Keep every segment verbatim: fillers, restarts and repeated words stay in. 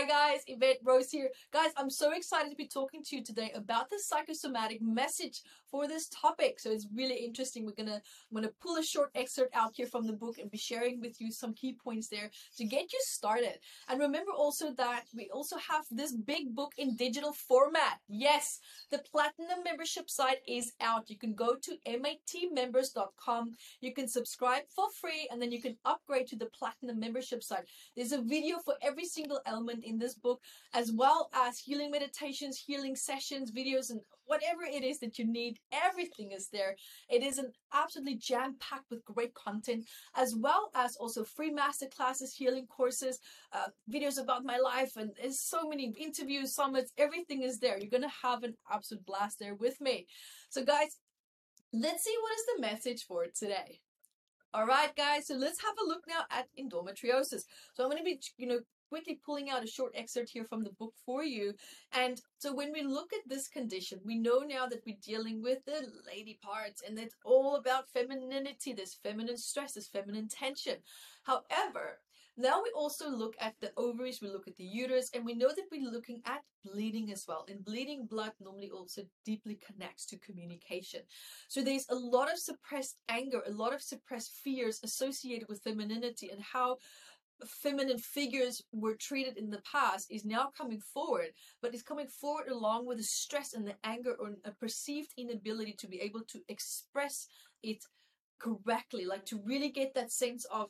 Hi guys, Yvette Rose here. Guys, I'm so excited to be talking to you today about the psychosomatic message for this topic. So it's really interesting. We're gonna I'm gonna pull a short excerpt out here from the book and be sharing with you some key points there to get you started. And remember also that we also have this big book in digital format. Yes, the platinum membership site is out. You can go to matmembers dot com. You can subscribe for free and then you can upgrade to the platinum membership site. There's a video for every single element in this book, as well as healing meditations, healing sessions, videos, and whatever it is that you need. Everything is there. It is an absolutely jam-packed with great content, as well as also free masterclasses, healing courses, uh, videos about my life, and there's so many interviews, summits, everything is there. You're gonna have an absolute blast there with me. So guys, let's see what is the message for today. All right, guys, so let's have a look now at endometriosis. So I'm gonna be, you know, quickly pulling out a short excerpt here from the book for you. And so when we look at this condition, we know now that we're dealing with the lady parts and it's all about femininity. There's feminine stress, there's feminine tension. However, now we also look at the ovaries, we look at the uterus, and we know that we're looking at bleeding as well. And bleeding blood normally also deeply connects to communication. So there's a lot of suppressed anger, a lot of suppressed fears associated with femininity, and how feminine figures were treated in the past is now coming forward, but it's coming forward along with the stress and the anger or a perceived inability to be able to express it correctly, like to really get that sense of,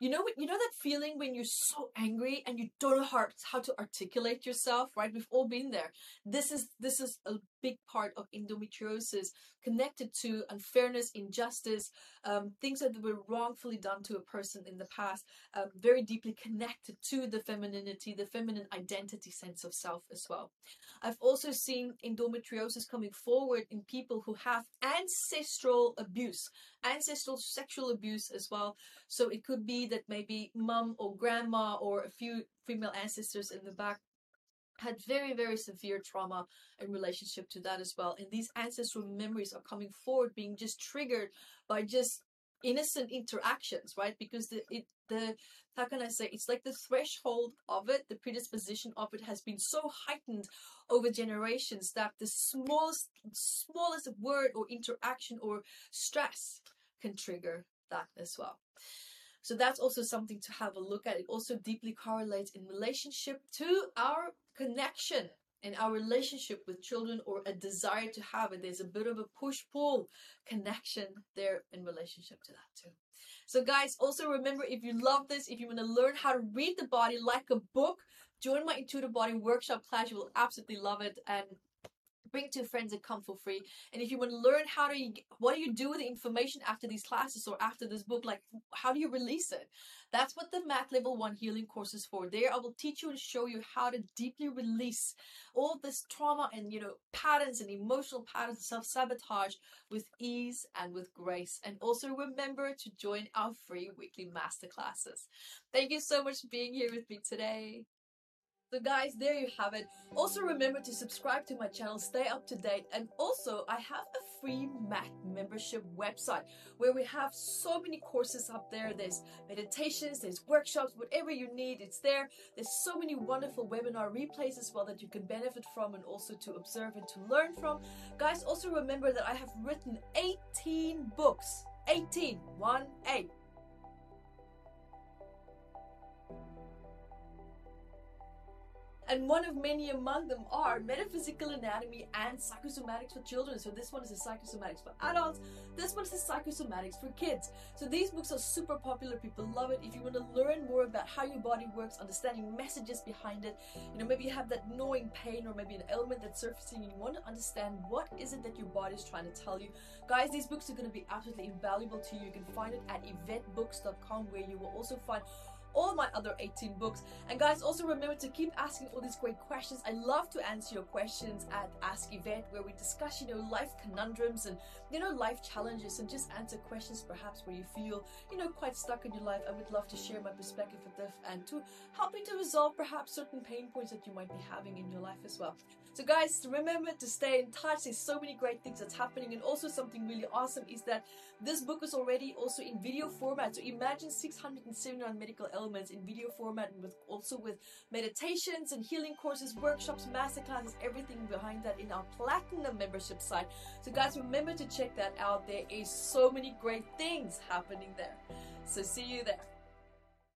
you know, you know that feeling when you're so angry and you don't know how to articulate yourself, right? We've all been there. This is this is a big part of endometriosis, connected to unfairness, injustice, um, things that were wrongfully done to a person in the past, um, very deeply connected to the femininity, the feminine identity, sense of self as well. I've also seen endometriosis coming forward in people who have ancestral abuse, ancestral sexual abuse as well. So it could be that maybe mum or grandma or a few female ancestors in the back had very, very severe trauma in relationship to that as well. And these ancestral memories are coming forward, being just triggered by just innocent interactions, right? Because the, it, the, how can I say, it's like the threshold of it, the predisposition of it has been so heightened over generations that the smallest, smallest word or interaction or stress can trigger that as well. So that's also something to have a look at. It also deeply correlates in relationship to our connection and our relationship with children, or a desire to have it. There's a bit of a push-pull connection there in relationship to that too. So guys, also remember, if you love this, if you want to learn how to read the body like a book, join my Intuitive Body Workshop class. You will absolutely love it. And bring two friends and come for free. And if you want to learn how do you, what do you do with the information after these classes or after this book, like how do you release it? That's what the Mat Level one healing course is for. There I will teach you and show you how to deeply release all this trauma and, you know, patterns and emotional patterns, self-sabotage, with ease and with grace. And also remember to join our free weekly masterclasses. Thank you so much for being here with me today. So guys, there you have it. Also remember to subscribe to my channel, stay up to date. And also I have a free Mat membership website where we have so many courses up there. There's meditations, there's workshops, whatever you need, it's there. There's so many wonderful webinar replays as well that you can benefit from, and also to observe and to learn from. Guys, also remember that I have written eighteen books, eighteen, one, eight. And one of many among them are Metaphysical Anatomy and Psychosomatics for Children. So this one is the Psychosomatics for Adults. This one is the Psychosomatics for Kids. So these books are super popular. People love it. If you want to learn more about how your body works, understanding messages behind it, you know, maybe you have that gnawing pain or maybe an ailment that's surfacing and you want to understand what is it that your body is trying to tell you. Guys, these books are going to be absolutely invaluable to you. You can find it at event books dot com, where you will also find all my other eighteen books. And guys, also remember to keep asking all these great questions. I love to answer your questions at Ask Yvette, where we discuss, you know, life conundrums and, you know, life challenges, and just answer questions perhaps where you feel, you know, quite stuck in your life. I would love to share my perspective with this and to help you to resolve perhaps certain pain points that you might be having in your life as well. So guys, remember to stay in touch. There's so many great things that's happening. And also something really awesome is that this book is already also in video format. So imagine six hundred seventy-nine medical elements moments in video format, and with also with meditations and healing courses, workshops, masterclasses, everything behind that in our platinum membership site. So guys, remember to check that out. There is so many great things happening there. So see you there.